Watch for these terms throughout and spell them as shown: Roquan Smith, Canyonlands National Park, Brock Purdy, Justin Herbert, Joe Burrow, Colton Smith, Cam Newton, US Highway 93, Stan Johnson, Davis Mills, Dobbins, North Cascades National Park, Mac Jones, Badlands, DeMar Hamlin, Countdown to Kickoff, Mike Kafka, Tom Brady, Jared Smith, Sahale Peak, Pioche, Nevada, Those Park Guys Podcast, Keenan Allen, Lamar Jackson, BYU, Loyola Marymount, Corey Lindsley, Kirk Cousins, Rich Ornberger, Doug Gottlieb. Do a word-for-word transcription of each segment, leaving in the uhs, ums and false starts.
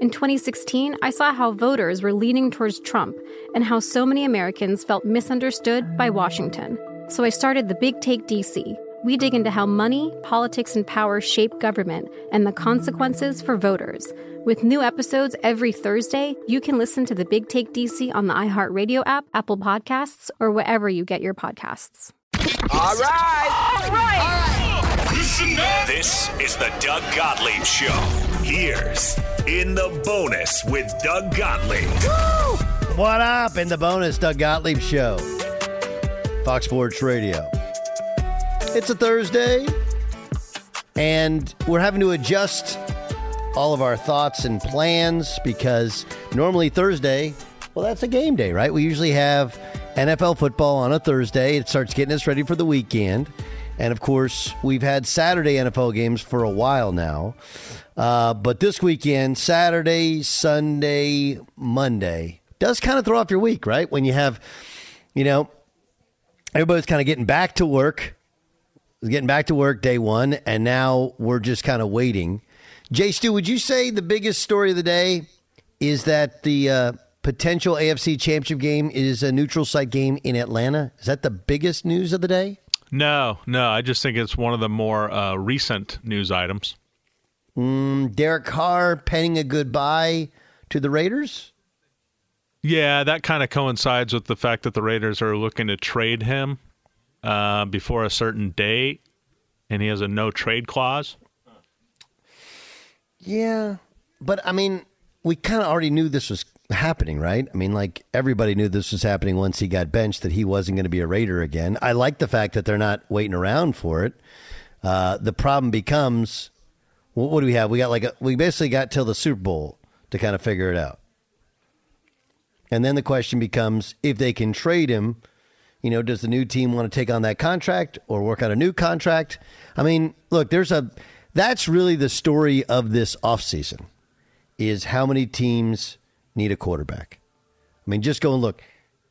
In twenty sixteen, I saw how voters were leaning towards Trump and how so many Americans felt misunderstood by Washington. So I started The Big Take D C. We dig into how money, politics, and power shape government and the consequences for voters. With new episodes every Thursday, you can listen to The Big Take D C on the iHeartRadio app, Apple Podcasts, or wherever you get your podcasts. All right. All right. All right. Listen up. This is the Doug Gottlieb Show. Here's... In the Bonus with Doug Gottlieb. Woo! What up? In the Bonus, Doug Gottlieb Show. Fox Sports Radio. It's a Thursday, and we're having to adjust all of our thoughts and plans because normally Thursday, well, that's a game day, right? We usually have N F L football on a Thursday. It starts getting us ready for the weekend. And, of course, we've had Saturday N F L games for a while now. Uh, but this weekend, Saturday, Sunday, Monday, does kind of throw off your week, right? When you have, you know, everybody's kind of getting back to work, getting back to work day one, and now we're just kind of waiting. Jay Stu, would you say the biggest story of the day is that the uh, potential A F C championship game is a neutral site game in Atlanta? Is that the biggest news of the day? No, no. I just think it's one of the more uh, recent news items. Mm, Derek Carr penning a goodbye to the Raiders? Yeah, that kind of coincides with the fact that the Raiders are looking to trade him uh, before a certain date, and he has a no-trade clause. Yeah, but, I mean, we kind of already knew this was happening, right? I mean, like, everybody knew this was happening once he got benched, that he wasn't going to be a Raider again. I like the fact that they're not waiting around for it. Uh, the problem becomes, well, what do we have? We got like a, we basically got till the Super Bowl to kind of figure it out. And then the question becomes, if they can trade him, you know, does the new team want to take on that contract or work out a new contract? I mean, look, there's a, that's really the story of this offseason, is how many teams need a quarterback. I mean, just go and look.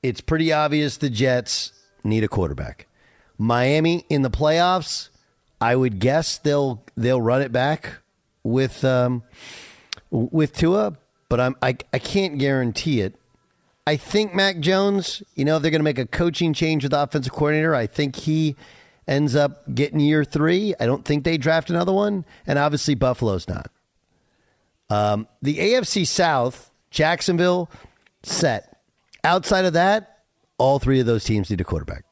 It's pretty obvious the Jets need a quarterback. Miami in the playoffs, I would guess they'll they'll run it back with um, with Tua, but I'm I I can't guarantee it. I think Mac Jones, you know, if they're going to make a coaching change with the offensive coordinator, I think he ends up getting year three. I don't think they draft another one, and obviously Buffalo's not. Um, the A F C South. Jacksonville, set. Outside of that, all three of those teams need a quarterback.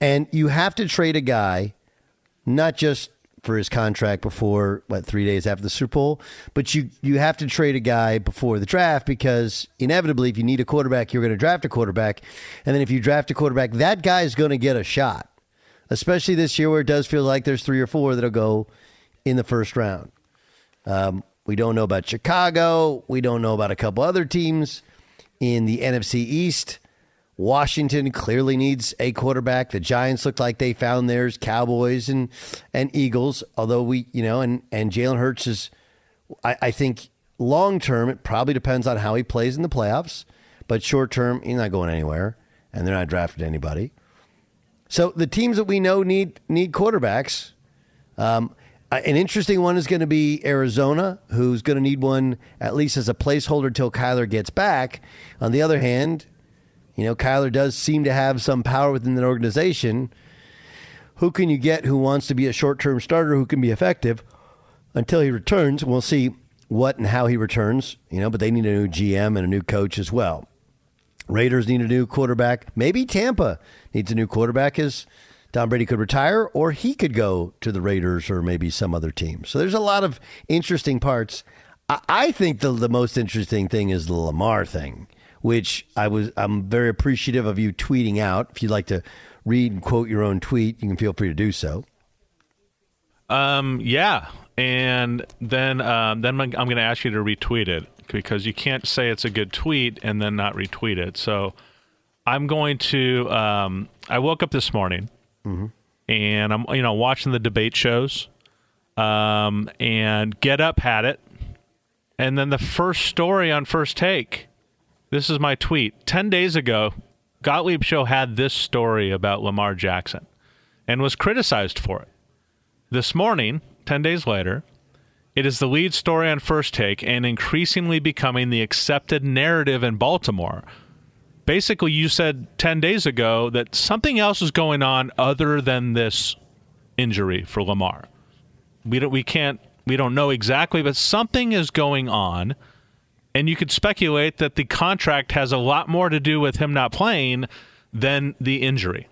And you have to trade a guy, not just for his contract before, what, three days after the Super Bowl. But you, you have to trade a guy before the draft because inevitably, if you need a quarterback, you're going to draft a quarterback. And then if you draft a quarterback, that guy is going to get a shot, especially this year where it does feel like there's three or four that'll go in the first round. Um, we don't know about Chicago. We don't know about a couple other teams in the N F C East. Washington clearly needs a quarterback. The Giants look like they found theirs. Cowboys and and Eagles, although we, you know, and, and Jalen Hurts is, I, I think long-term, it probably depends on how he plays in the playoffs, but short-term, he's not going anywhere, and they're not drafting anybody. So the teams that we know need, need quarterbacks. Um, an interesting one is going to be Arizona, who's going to need one at least as a placeholder till Kyler gets back. On the other hand, you know, Kyler does seem to have some power within that organization. Who can you get who wants to be a short-term starter who can be effective until he returns? We'll see what and how he returns, you know, but they need a new G M and a new coach as well. Raiders need a new quarterback. Maybe Tampa needs a new quarterback as Tom Brady could retire or he could go to the Raiders or maybe some other team. So there's a lot of interesting parts. I, I think the, the most interesting thing is the Lamar thing, which I was, I'm very appreciative of you tweeting out. If you'd like to read and quote your own tweet, you can feel free to do so. Um, yeah. And then, um, then I'm going to ask you to retweet it because you can't say it's a good tweet and then not retweet it. So I'm going to, um, I woke up this morning mm-hmm. and I'm, you know, watching the debate shows, um, and Get Up had it. And then the first story on First Take, this is my tweet. Ten days ago, Gottlieb Show had this story about Lamar Jackson and was criticized for it. This morning, ten days later, it is the lead story on First Take and increasingly becoming the accepted narrative in Baltimore. Basically, you said ten days ago that something else is going on other than this injury for Lamar. We don't, we can't, we don't know exactly, but something is going on. And you could speculate that the contract has a lot more to do with him not playing than the injury.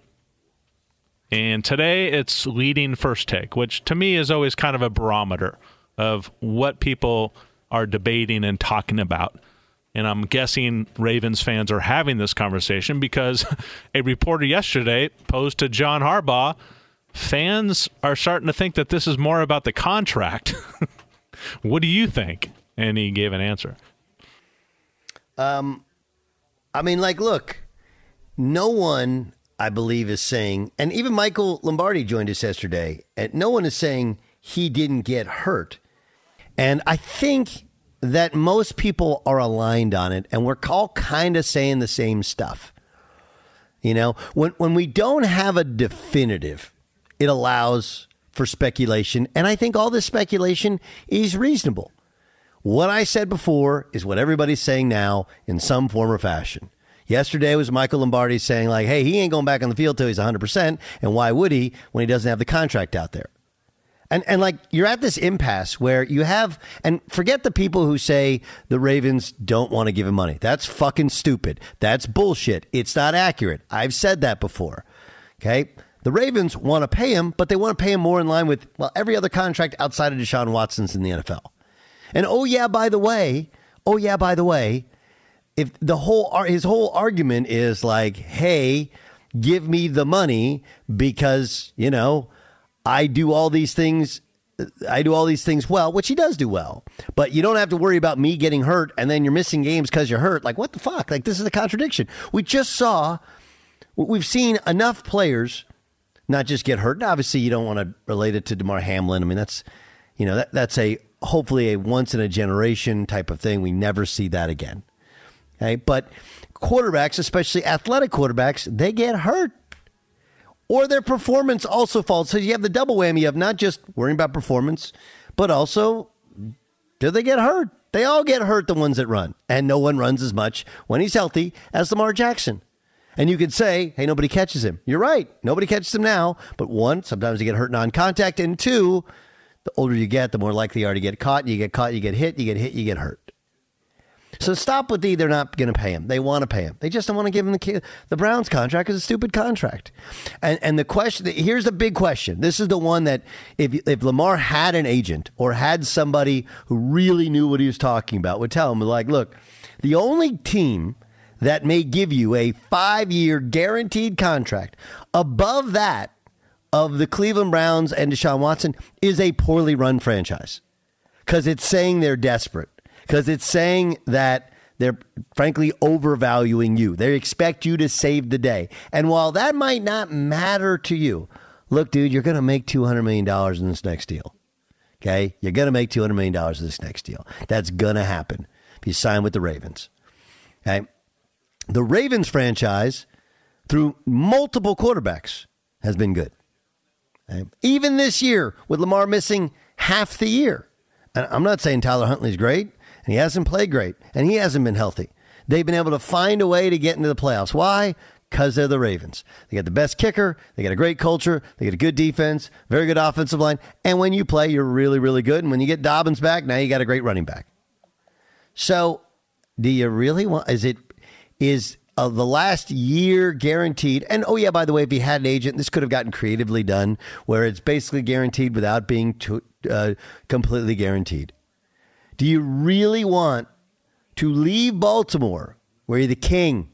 And today it's leading First Take, which to me is always kind of a barometer of what people are debating and talking about. And I'm guessing Ravens fans are having this conversation because a reporter yesterday posed to John Harbaugh, fans are starting to think that this is more about the contract. What do you think? And he gave an answer. Um, I mean, like, look, no one, I believe, is saying, and even Michael Lombardi joined us yesterday, and no one is saying he didn't get hurt. And I think that most people are aligned on it, and we're all kind of saying the same stuff. You know, when when we don't have a definitive, it allows for speculation, and I think all this speculation is reasonable. What I said before is what everybody's saying now in some form or fashion. Yesterday was Michael Lombardi saying, like, hey, he ain't going back on the field till he's one hundred percent. And why would he when he doesn't have the contract out there? And, and like, you're at this impasse where you have, and forget the people who say the Ravens don't want to give him money. That's fucking stupid. That's bullshit. It's not accurate. I've said that before. Okay. The Ravens want to pay him, but they want to pay him more in line with, well, every other contract outside of Deshaun Watson's in the N F L. And oh, yeah, by the way, oh, yeah, by the way, if the whole his whole argument is like, hey, give me the money because, you know, I do all these things. I do all these things well, which he does do well. But you don't have to worry about me getting hurt and then you're missing games because you're hurt. Like, what the fuck? Like, this is a contradiction. We just saw we've seen enough players not just get hurt. And obviously, you don't want to relate it to DeMar Hamlin. I mean, that's, you know, that, that's a hopefully a once in a generation type of thing. We never see that again. Okay? But quarterbacks, especially athletic quarterbacks, they get hurt or their performance also falls. So you have the double whammy of not just worrying about performance, but also do they get hurt? They all get hurt, the ones that run. And no one runs as much when he's healthy as Lamar Jackson. And you could say, hey, nobody catches him. You're right. Nobody catches him now. But one, sometimes they get hurt non-contact. And two, the older you get, the more likely you are to get caught. You get caught, you get hit, you get hit, you get hurt. So stop with the, they're not going to pay him. They want to pay him. They just don't want to give him the the Browns contract because it's a stupid contract. And and the question, here's the big question. This is the one that if if Lamar had an agent or had somebody who really knew what he was talking about, would tell him, like, look, the only team that may give you a five-year guaranteed contract above that of the Cleveland Browns and Deshaun Watson is a poorly run franchise, because it's saying they're desperate. Because it's saying that they're, frankly, overvaluing you. They expect you to save the day. And while that might not matter to you, look, dude, you're going to make two hundred million dollars in this next deal. Okay? You're going to make two hundred million dollars in this next deal. That's going to happen if you sign with the Ravens. Okay? The Ravens franchise, through multiple quarterbacks, has been good. Okay? Even this year, with Lamar missing half the year. And I'm not saying Tyler Huntley's great. And he hasn't played great, and he hasn't been healthy. They've been able to find a way to get into the playoffs. Why? Because they're the Ravens. They got the best kicker. They got a great culture. They got a good defense, very good offensive line. And when you play, you're really, really good. And when you get Dobbins back, now you got a great running back. So do you really want, is it, is uh, the last year guaranteed? And oh yeah, by the way, if he had an agent, this could have gotten creatively done where it's basically guaranteed without being too, uh, completely guaranteed. Do you really want to leave Baltimore, where you're the king,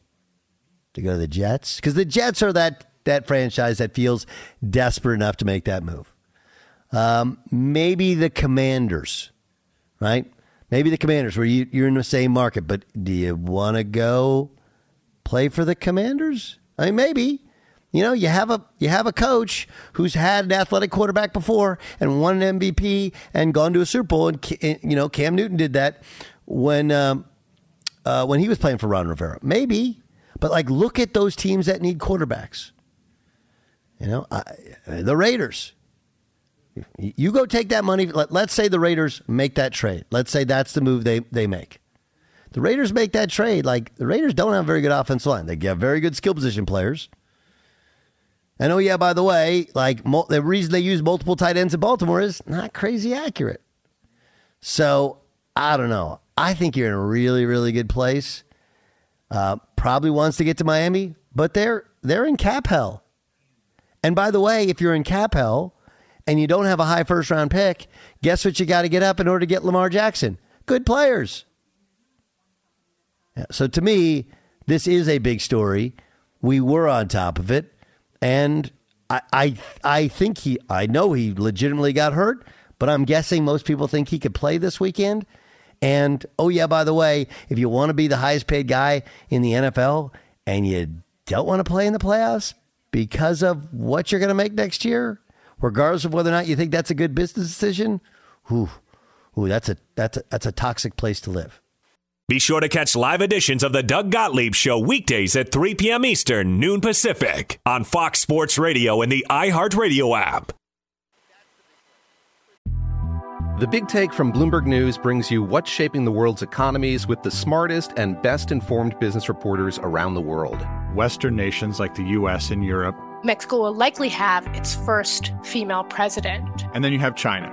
to go to the Jets? Because the Jets are that that franchise that feels desperate enough to make that move. Um, maybe the Commanders, right? Maybe the Commanders, where you, you're in the same market. But do you want to go play for the Commanders? I mean, maybe. You know, you have a you have a coach who's had an athletic quarterback before and won an M V P and gone to a Super Bowl. And, you know, Cam Newton did that when um, uh, when he was playing for Ron Rivera. Maybe. But, like, look at those teams that need quarterbacks. You know, I, the Raiders. You go take that money. Let, let's say the Raiders make that trade. Let's say that's the move they, they make. The Raiders make that trade. Like, the Raiders don't have a very good offensive line. They have very good skill position players. And oh yeah, by the way, like mo- the reason they use multiple tight ends in Baltimore is not crazy accurate. So I don't know. I think you're in a really, really good place. Uh, probably wants to get to Miami, but they're they're in cap hell. And by the way, if you're in cap hell and you don't have a high first round pick, guess what you got to get up in order to get Lamar Jackson? Good players. Yeah, so to me, this is a big story. We were on top of it. And I, I I think he, I know he legitimately got hurt, but I'm guessing most people think he could play this weekend. And, oh yeah, by the way, if you want to be the highest paid guy in the N F L and you don't want to play in the playoffs because of what you're going to make next year, regardless of whether or not you think that's a good business decision, ooh, ooh, that's a that's a, that's a toxic place to live. Be sure to catch live editions of the Doug Gottlieb Show weekdays at three p.m. Eastern, noon Pacific, on Fox Sports Radio and the iHeartRadio app. The Big Take from Bloomberg News brings you what's shaping the world's economies with the smartest and best-informed business reporters around the world. Western nations like the U S and Europe. Mexico will likely have its first female president. And then you have China.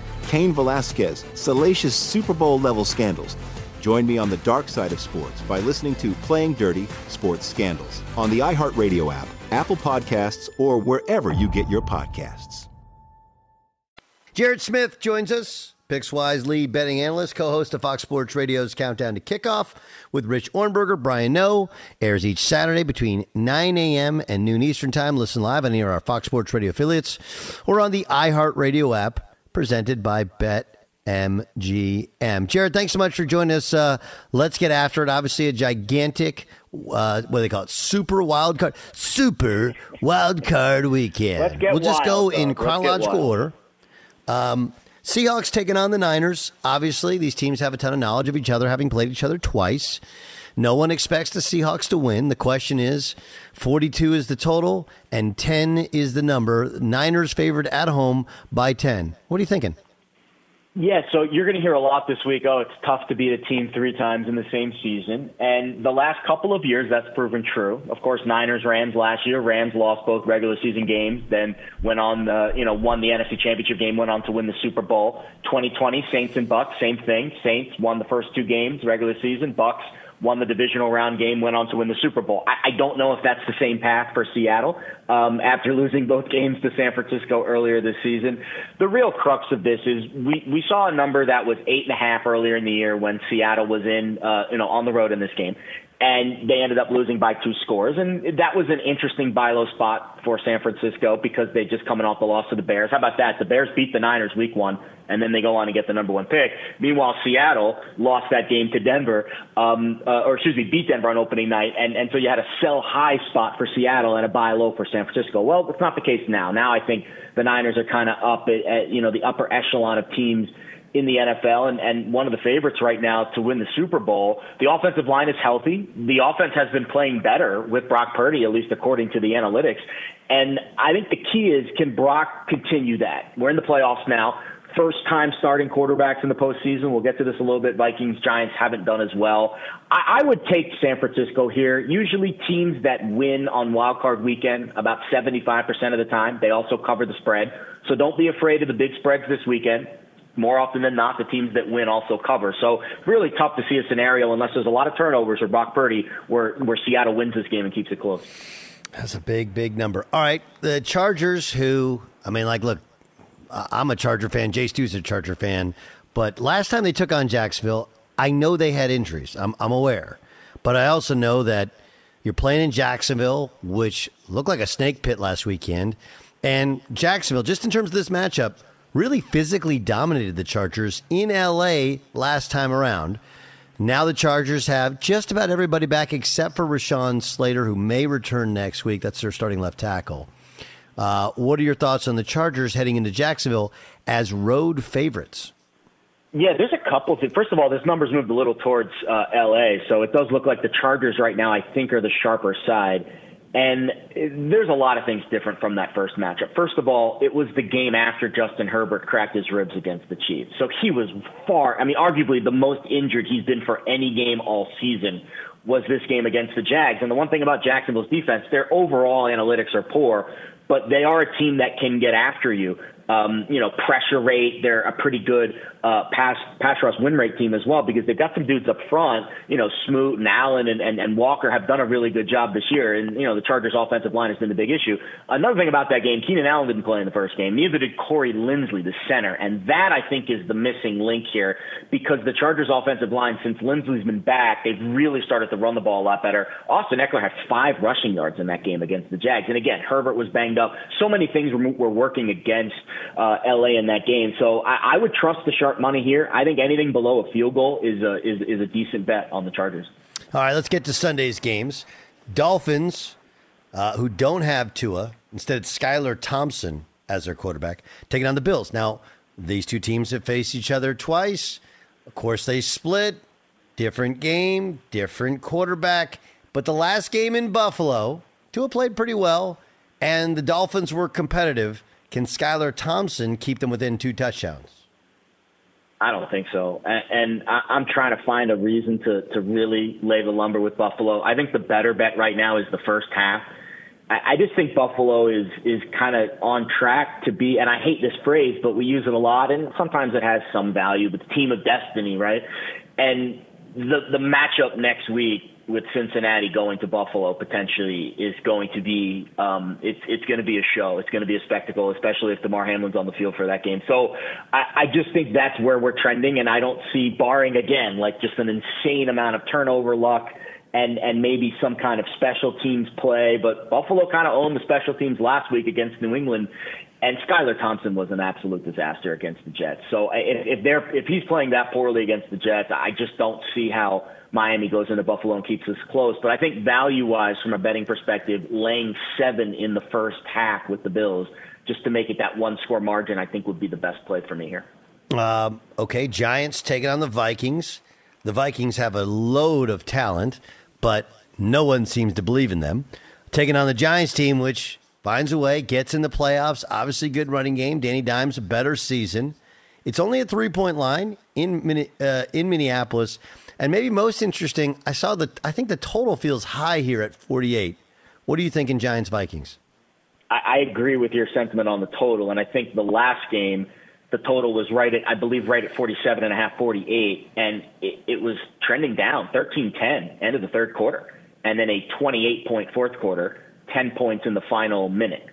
Cain Velasquez, salacious Super Bowl-level scandals. Join me on the dark side of sports by listening to Playing Dirty: Sports Scandals on the iHeartRadio app, Apple Podcasts, or wherever you get your podcasts. Jared Smith joins us, PicksWise lead betting analyst, co-host of Fox Sports Radio's Countdown to Kickoff with Rich Ornberger. Brian No airs each Saturday between nine a.m. and noon Eastern Time. Listen live on any of our Fox Sports Radio affiliates or on the iHeartRadio app presented by Bet M G M. Jared, thanks so much for joining us. Uh, let's get after it. Obviously, a gigantic Uh, what do they call it? Super wild card, super wild card weekend. Let's get we'll just wild, go in Doug. chronological order. Um, Seahawks taking on the Niners. Obviously, these teams have a ton of knowledge of each other, having played each other twice. No one expects the Seahawks to win. The question is, forty-two is the total and ten is the number. Niners favored at home by ten. What are you thinking? Yeah, so you're going to hear a lot this week. Oh, it's tough to beat a team three times in the same season. And the last couple of years, that's proven true. Of course, Niners, Rams last year. Rams lost both regular season games, then went on, the, you know, won the N F C Championship game, went on to win the Super Bowl. twenty twenty, Saints and Bucks, same thing. Saints won the first two games, regular season. Bucks won the divisional round game, went on to win the Super Bowl. I, I don't know if that's the same path for Seattle um, after losing both games to San Francisco earlier this season. The real crux of this is we, we saw a number that was eight and a half earlier in the year when Seattle was in, uh, you know, on the road in this game. And they ended up losing by two scores. And that was an interesting buy low spot for San Francisco because they just coming off the loss to the Bears. How about that? The Bears beat the Niners week one, and then they go on and get the number one pick. Meanwhile, Seattle lost that game to Denver, um, uh, or excuse me, beat Denver on opening night. And, and so you had a sell high spot for Seattle and a buy low for San Francisco. Well, it's not the case now. Now I think the Niners are kind of up at, at, you know, the upper echelon of teams in the N F L and, and one of the favorites right now to win the Super Bowl. The offensive line is healthy. The offense has been playing better with Brock Purdy, at least according to the analytics. And I think the key is, can Brock continue that? We're in the playoffs now. First time starting quarterbacks in the postseason. We'll get to this a little bit. Vikings, Giants haven't done as well. I, I would take San Francisco here. Usually teams that win on wildcard weekend, about seventy-five percent of the time, they also cover the spread. So don't be afraid of the big spreads this weekend. More often than not, the teams that win also cover. So really tough to see a scenario unless there's a lot of turnovers or Brock Purdy where, where Seattle wins this game and keeps it close. That's a big, big number. All right, the Chargers who, I mean, like, look, I'm a Charger fan. Jay Stu's a Charger fan. But last time they took on Jacksonville, I know they had injuries. I'm, I'm aware. But I also know that you're playing in Jacksonville, which looked like a snake pit last weekend. And Jacksonville, just in terms of this matchup, really physically dominated the Chargers in L A last time around. Now the Chargers have just about everybody back except for Rashawn Slater, who may return next week. That's their starting left tackle. Uh, what are your thoughts on the Chargers heading into Jacksonville as road favorites? Yeah, there's a couple things. First of all, this number's moved a little towards uh, L A, so it does look like the Chargers right now, I think, are the sharper side. And there's a lot of things different from that first matchup. First of all, it was the game after Justin Herbert cracked his ribs against the Chiefs. So he was far, I mean, arguably the most injured he's been for any game all season was this game against the Jags. And the one thing about Jacksonville's defense, their overall analytics are poor. but they are a team that can get after you. Um, you know, pressure rate, they're a pretty good uh, pass pass rush win rate team as well, because they've got some dudes up front. You know, Smoot and Allen and, and, and Walker have done a really good job this year, and, you know, the Chargers' offensive line has been the big issue. Another thing about that game, Keenan Allen didn't play in the first game. Neither did Corey Lindsley, the center, and that, I think, is the missing link here, because the Chargers' offensive line, since Lindsley's been back, they've really started to run the ball a lot better. Austin Eckler had five rushing yards in that game against the Jags, and again, Herbert was banged up. So many things were, were working against Uh, L A in that game. So I, I would trust the sharp money here. I think anything below a field goal is a, is, is a decent bet on the Chargers. All right, let's get to Sunday's games. Dolphins, uh, who don't have Tua, instead it's Skylar Thompson as their quarterback, taking on the Bills. Now, these two teams have faced each other twice. Of course, they split. Different game, different quarterback. But the last game in Buffalo, Tua played pretty well, and the Dolphins were competitive. Can Skylar Thompson keep them within two touchdowns? I don't think so. And, and I, I'm trying to find a reason to, to really lay the lumber with Buffalo. I think the better bet right now is the first half. I, I just think Buffalo is, is kind of on track to be, and I hate this phrase, but we use it a lot, and sometimes it has some value, but the team of destiny, right? And the, the matchup next week with Cincinnati going to Buffalo potentially is going to be um, it's it's going to be a show. It's going to be a spectacle, especially if DeMar Hamlin's on the field for that game. So I, I just think that's where we're trending, and I don't see, barring again like just an insane amount of turnover luck and and maybe some kind of special teams play. But Buffalo kind of owned the special teams last week against New England, and Skylar Thompson was an absolute disaster against the Jets. So if, if they're if he's playing that poorly against the Jets, I just don't see how Miami goes into Buffalo and keeps us close. But I think value-wise, from a betting perspective, laying seven in the first half with the Bills, just to make it that one-score margin, I think would be the best play for me here. Um, okay, Giants taking on the Vikings. The Vikings have a load of talent, but no one seems to believe in them. Taking on the Giants team, which finds a way, gets in the playoffs, obviously good running game. Danny Dimes, a better season. It's only a three-point line in uh, in Minneapolis. And maybe most interesting, I saw the. I think the total feels high here at forty-eight. What do you think in Giants Vikings? I, I agree with your sentiment on the total, and I think the last game, the total was right at, I believe, right at forty-seven and a half, forty-eight, and it, it was trending down, thirteen ten, end of the third quarter, and then a twenty-eight point fourth quarter, ten points in the final minute.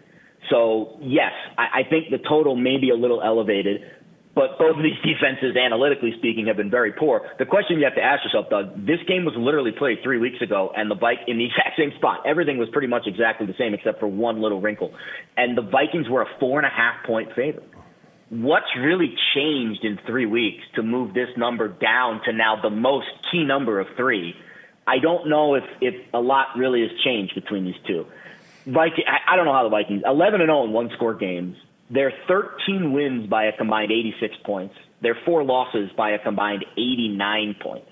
So yes, I, I think the total may be a little elevated. But both of these defenses, analytically speaking, have been very poor. The question you have to ask yourself, Doug, this game was literally played three weeks ago, and the Vikings in the exact same spot. Everything was pretty much exactly the same except for one little wrinkle. And the Vikings were a four-and-a-half-point favorite. What's really changed in three weeks to move this number down to now the most key number of three? I don't know if, if a lot really has changed between these two. Viking, I, I don't know how the Vikings, eleven and oh in one-score games. They're thirteen wins by a combined eighty-six points. They're four losses by a combined eighty-nine points.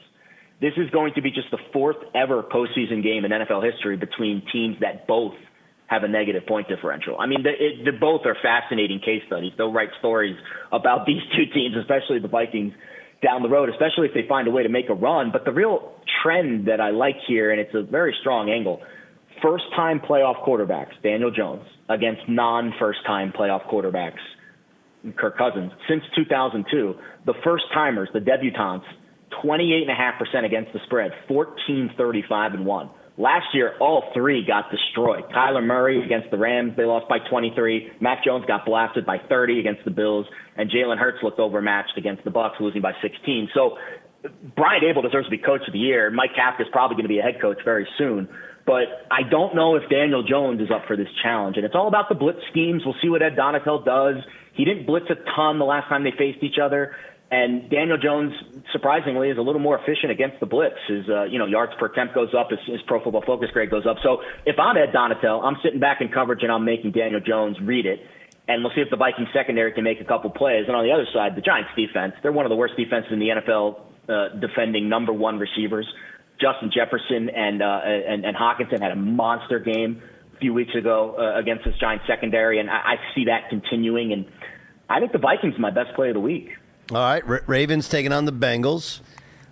This is going to be just the fourth ever postseason game in N F L history between teams that both have a negative point differential. I mean, the, it, the both are fascinating case studies. They'll write stories about these two teams, especially the Vikings, down the road, especially if they find a way to make a run. But the real trend that I like here, and it's a very strong angle, first-time playoff quarterbacks, Daniel Jones, against non-first-time playoff quarterbacks, Kirk Cousins. Since two thousand two, the first-timers, the debutantes, twenty-eight point five percent against the spread, fourteen thirty-five and one. Last year, all three got destroyed. Kyler Murray against the Rams, they lost by twenty-three. Mac Jones got blasted by thirty against the Bills. And Jalen Hurts looked overmatched against the Bucks, losing by sixteen. So Brian Dable deserves to be coach of the year. Mike Kafka is probably going to be a head coach very soon. But I don't know if Daniel Jones is up for this challenge. And it's all about the blitz schemes. We'll see what Ed Donatell does. He didn't blitz a ton the last time they faced each other. And Daniel Jones, surprisingly, is a little more efficient against the blitz. His uh, you know, yards per attempt goes up. His, his Pro Football Focus grade goes up. So if I'm Ed Donatell, I'm sitting back in coverage and I'm making Daniel Jones read it. And we'll see if the Vikings secondary can make a couple plays. And on the other side, the Giants defense, they're one of the worst defenses in the N F L uh, defending number one receivers. Justin Jefferson and, uh, and and Hawkinson had a monster game a few weeks ago uh, against this Giants secondary, and I, I see that continuing. And I think the Vikings are my best play of the week. All right, R- Ravens taking on the Bengals.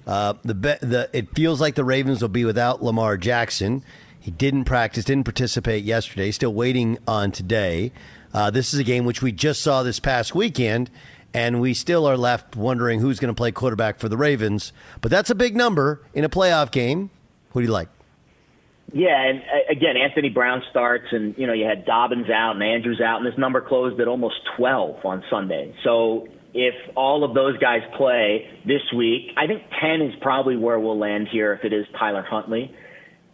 Uh, the be- the it feels like the Ravens will be without Lamar Jackson. He didn't practice, didn't participate yesterday, still waiting on today. Uh, this is a game which we just saw this past weekend, and we still are left wondering who's going to play quarterback for the Ravens. But that's a big number in a playoff game. Who do you like? Yeah, and again, Anthony Brown starts, and you know you had Dobbins out and Andrews out, and this number closed at almost twelve on Sunday. So if all of those guys play this week, I think ten is probably where we'll land here if it is Tyler Huntley.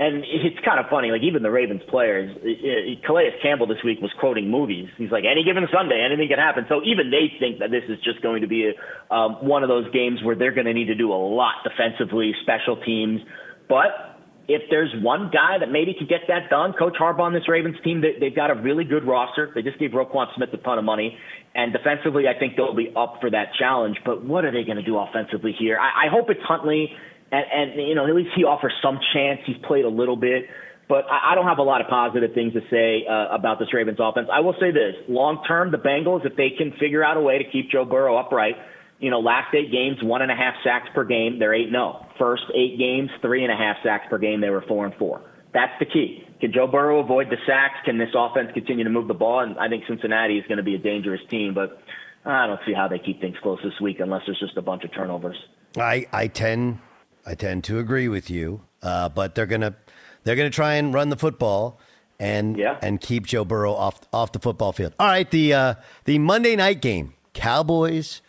And it's kind of funny, like even the Ravens players, it, it, Calais Campbell this week was quoting movies. He's like, any given Sunday, anything can happen. So even they think that this is just going to be a, um, one of those games where they're going to need to do a lot defensively, special teams. But if there's one guy that maybe could get that done, Coach Harbaugh on this Ravens team, they, they've got a really good roster. They just gave Roquan Smith a ton of money. And defensively, I think they'll be up for that challenge. But what are they going to do offensively here? I, I hope it's Huntley. And, and, you know, at least he offers some chance. He's played a little bit. But I, I don't have a lot of positive things to say uh, about this Ravens offense. I will say this. Long-term, the Bengals, if they can figure out a way to keep Joe Burrow upright, you know, last eight games, one and a half sacks per game, they're eight and oh. First eight games, three and a half sacks per game, they were four and four. That's the key. Can Joe Burrow avoid the sacks? Can this offense continue to move the ball? And I think Cincinnati is going to be a dangerous team, but I don't see how they keep things close this week unless there's just a bunch of turnovers. I, I tend, I tend to agree with you, uh, but they're gonna they're gonna try and run the football and yeah. and keep Joe Burrow off off the football field. All right, the uh, the Monday night game, Cowboys.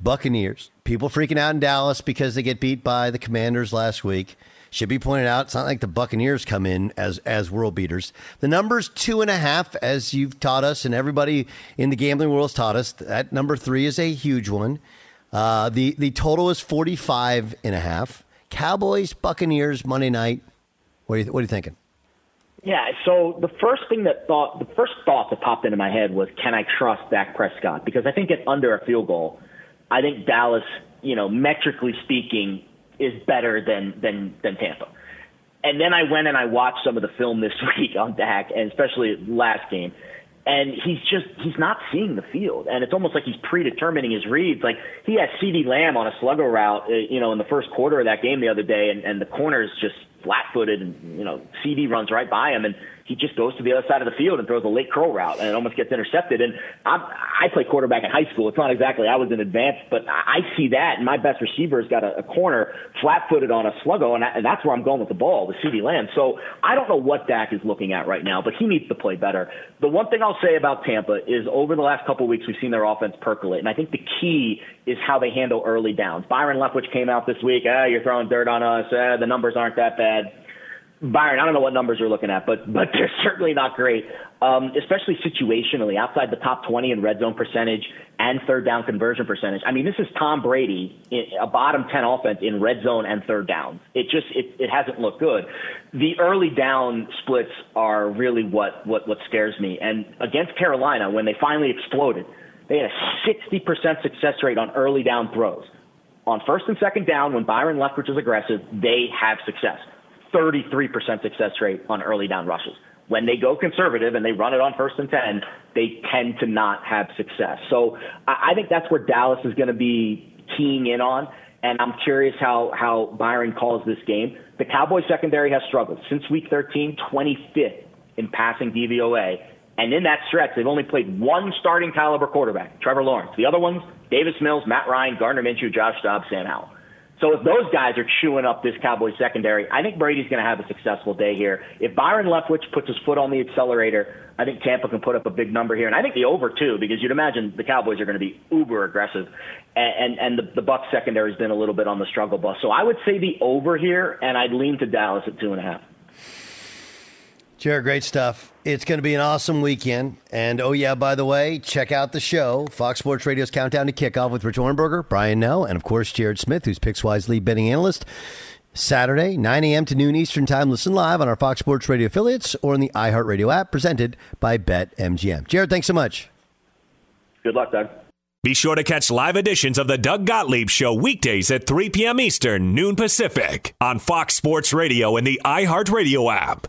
Buccaneers, people freaking out in Dallas because they get beat by the Commanders last week. Should be pointed out, it's not like the Buccaneers come in as as world beaters. The number's two and a half, as you've taught us, and everybody in the gambling world has taught us. That number three is a huge one. Uh, the, the total is forty-five and a half. Cowboys, Buccaneers, Monday night. What are you, what are you thinking? Yeah, so the first thing that thought, the first thought that popped into my head was, can I trust Dak Prescott? Because I think it's under a field goal. I think Dallas, you know, metrically speaking, is better than, than, than Tampa. And then I went and I watched some of the film this week on Dak, and especially last game. And he's just, he's not seeing the field. And it's almost like he's predetermining his reads. Like he has CeeDee Lamb on a slugger route, you know, in the first quarter of that game the other day. And, and the corner's just flat footed, and, you know, CeeDee runs right by him. And he just goes to the other side of the field and throws a late curl route, and it almost gets intercepted. And I'm, I play quarterback in high school. It's not exactly I was in advance, but I see that, and my best receiver has got a, a corner flat-footed on a sluggo, and, I, and that's where I'm going with the ball, with CeeDee Lamb. So I don't know what Dak is looking at right now, but he needs to play better. The one thing I'll say about Tampa is over the last couple of weeks we've seen their offense percolate, and I think the key is how they handle early downs. Byron Leftwich came out this week, ah, you're throwing dirt on us, ah, the numbers aren't that bad. Byron, I don't know what numbers you're looking at, but but they're certainly not great, um, especially situationally, outside the top twenty in red zone percentage and third down conversion percentage. I mean, this is Tom Brady, in a bottom ten offense in red zone and third downs. It just it, it hasn't looked good. The early down splits are really what, what, what scares me. And against Carolina, when they finally exploded, they had a sixty percent success rate on early down throws. On first and second down, when Byron Leftwich is aggressive, they have success. thirty-three percent success rate on early down rushes. When they go conservative and they run it on first and ten, they tend to not have success. So I think that's where Dallas is going to be keying in on, and I'm curious how, how Byron calls this game. The Cowboys secondary has struggled. Since week thirteen, twenty-fifth in passing D V O A, and in that stretch, they've only played one starting caliber quarterback, Trevor Lawrence. The other ones, Davis Mills, Matt Ryan, Gardner Minshew, Josh Dobbs, Sam Howell. So if those guys are chewing up this Cowboys secondary, I think Brady's going to have a successful day here. If Byron Leftwich puts his foot on the accelerator, I think Tampa can put up a big number here. And I think the over, too, because you'd imagine the Cowboys are going to be uber aggressive. And, and, and the, the Bucs secondary has been a little bit on the struggle bus. So I would say the over here, and I'd lean to Dallas at two and a half. Jared, great stuff. It's going to be an awesome weekend. And, oh, yeah, by the way, check out the show, Fox Sports Radio's Countdown to Kickoff with Rich Ornberger, Brian Nell, and, of course, Jared Smith, who's PicksWise lead betting analyst. Saturday, nine a.m. to noon Eastern time. Listen live on our Fox Sports Radio affiliates or on the iHeartRadio app, presented by BetMGM. Jared, thanks so much. Good luck, Doug. Be sure to catch live editions of the Doug Gottlieb Show weekdays at three p.m. Eastern, noon Pacific, on Fox Sports Radio and the iHeartRadio app.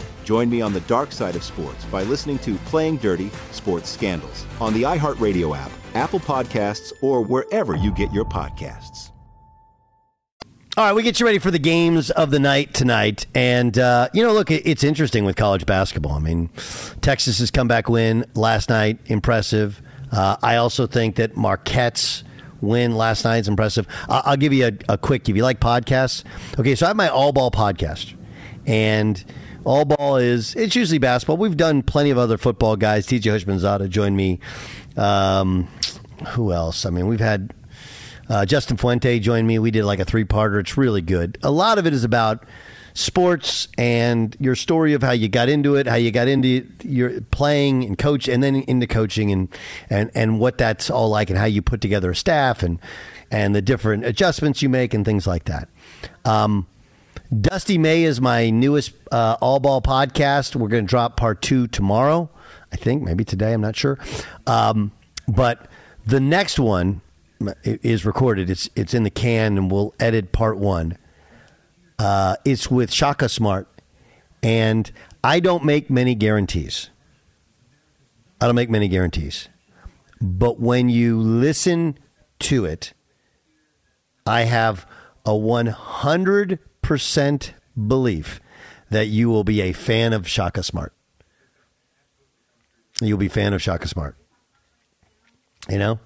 Join me on the dark side of sports by listening to Playing Dirty Sports Scandals on the iHeartRadio app, Apple Podcasts, or wherever you get your podcasts. All right, we get you ready for the games of the night tonight. And, uh, you know, look, it's interesting with college basketball. I mean, Texas's comeback win last night, impressive. Uh, I also think that Marquette's win last night is impressive. I'll, I'll give you a, a quick, if you like podcasts. Okay, so I have my All Ball podcast. And All Ball is, it's usually basketball. We've done plenty of other football guys. T J Hushmanzada joined me. Um, who else? I mean, we've had uh, Justin Fuente join me. We did like a three-parter. It's really good. A lot of it is about sports and your story of how you got into it, how you got into your playing and coach, and then into coaching and, and, and what that's all like and how you put together a staff and, and the different adjustments you make and things like that. Um, Dusty May is my newest uh, All Ball podcast. We're going to drop part two tomorrow, I think. Maybe today. I'm not sure. Um, but the next one is recorded. It's it's in the can, and we'll edit part one. Uh, it's with Shaka Smart. And I don't make many guarantees. I don't make many guarantees. But when you listen to it, I have a one hundred percent percent belief that you will be a fan of Shaka Smart. You'll be a fan of Shaka Smart. You know?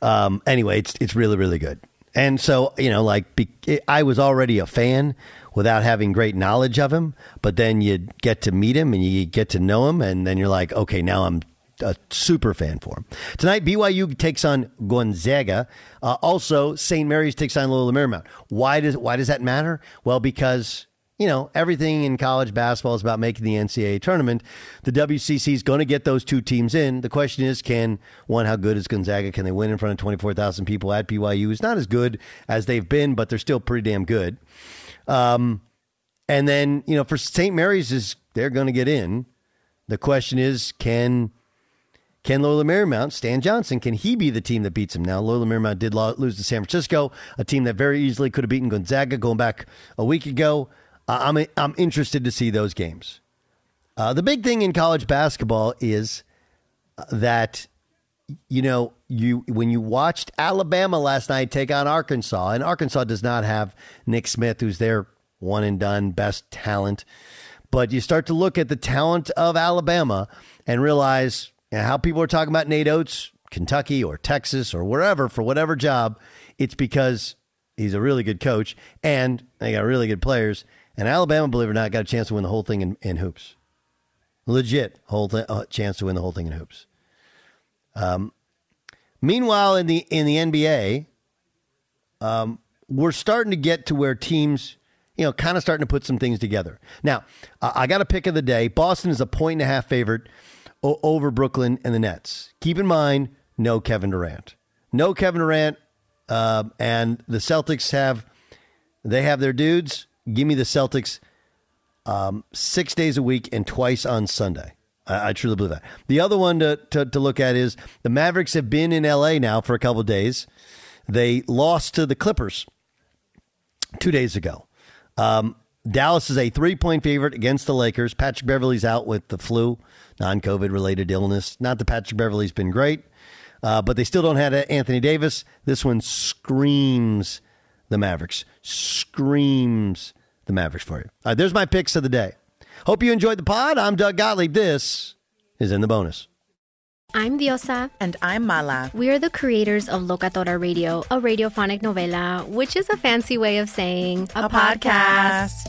Um, anyway, it's it's really, really good. And so, you know, like, be, I was already a fan without having great knowledge of him, but then you get to meet him and you get to know him, and then you're like, okay, now I'm a super fan for him. Tonight, B Y U takes on Gonzaga. Uh, also, Saint Mary's takes on Loyola Marymount. Why does why does that matter? Well, because, you know, everything in college basketball is about making the N C double A tournament. The W C C is going to get those two teams in. The question is, can one, how good is Gonzaga? Can they win in front of twenty-four thousand people at B Y U? It's not as good as they've been, but they're still pretty damn good. Um, And then, you know, for Saint Mary's, is they're going to get in. The question is, can can Loyola Marymount, Stan Johnson, can he be the team that beats him? Now, Loyola Marymount did lo- lose to San Francisco, a team that very easily could have beaten Gonzaga going back a week ago. Uh, I'm I'm interested to see those games. Uh, the big thing in college basketball is that, you know, you when you watched Alabama last night take on Arkansas, and Arkansas does not have Nick Smith, who's their one and done best talent, but you start to look at the talent of Alabama and realize, you know, how people are talking about Nate Oates, Kentucky or Texas or wherever for whatever job. It's because he's a really good coach and they got really good players. And Alabama, believe it or not, got a chance to win the whole thing in, in hoops. Legit whole th- uh, chance to win the whole thing in hoops. Um, meanwhile, in the in the N B A, um, we're starting to get to where teams, you know, kind of starting to put some things together. Now, uh, I got a pick of the day. Boston is a point and a half favorite o- over Brooklyn and the Nets. Keep in mind, no Kevin Durant. No Kevin Durant, uh, and the Celtics have, they have their dudes. Give me the Celtics um, six days a week and twice on Sunday. I, I truly believe that. The other one to, to, to look at is the Mavericks have been in L A now for a couple of days. They lost to the Clippers two days ago. Um, Dallas is a three-point favorite against the Lakers. Patrick Beverly's out with the flu, non-COVID-related illness. Not that Patrick Beverly's been great, uh, but they still don't have Anthony Davis. This one screams the Mavericks. Screams the Mavericks for you. All right, there's my picks of the day. Hope you enjoyed the pod. I'm Doug Gottlieb. This is In the Bonus. I'm Diosa. And I'm Mala. We are the creators of Locatora Radio, a radiophonic novela, which is a fancy way of saying a, a podcast. podcast.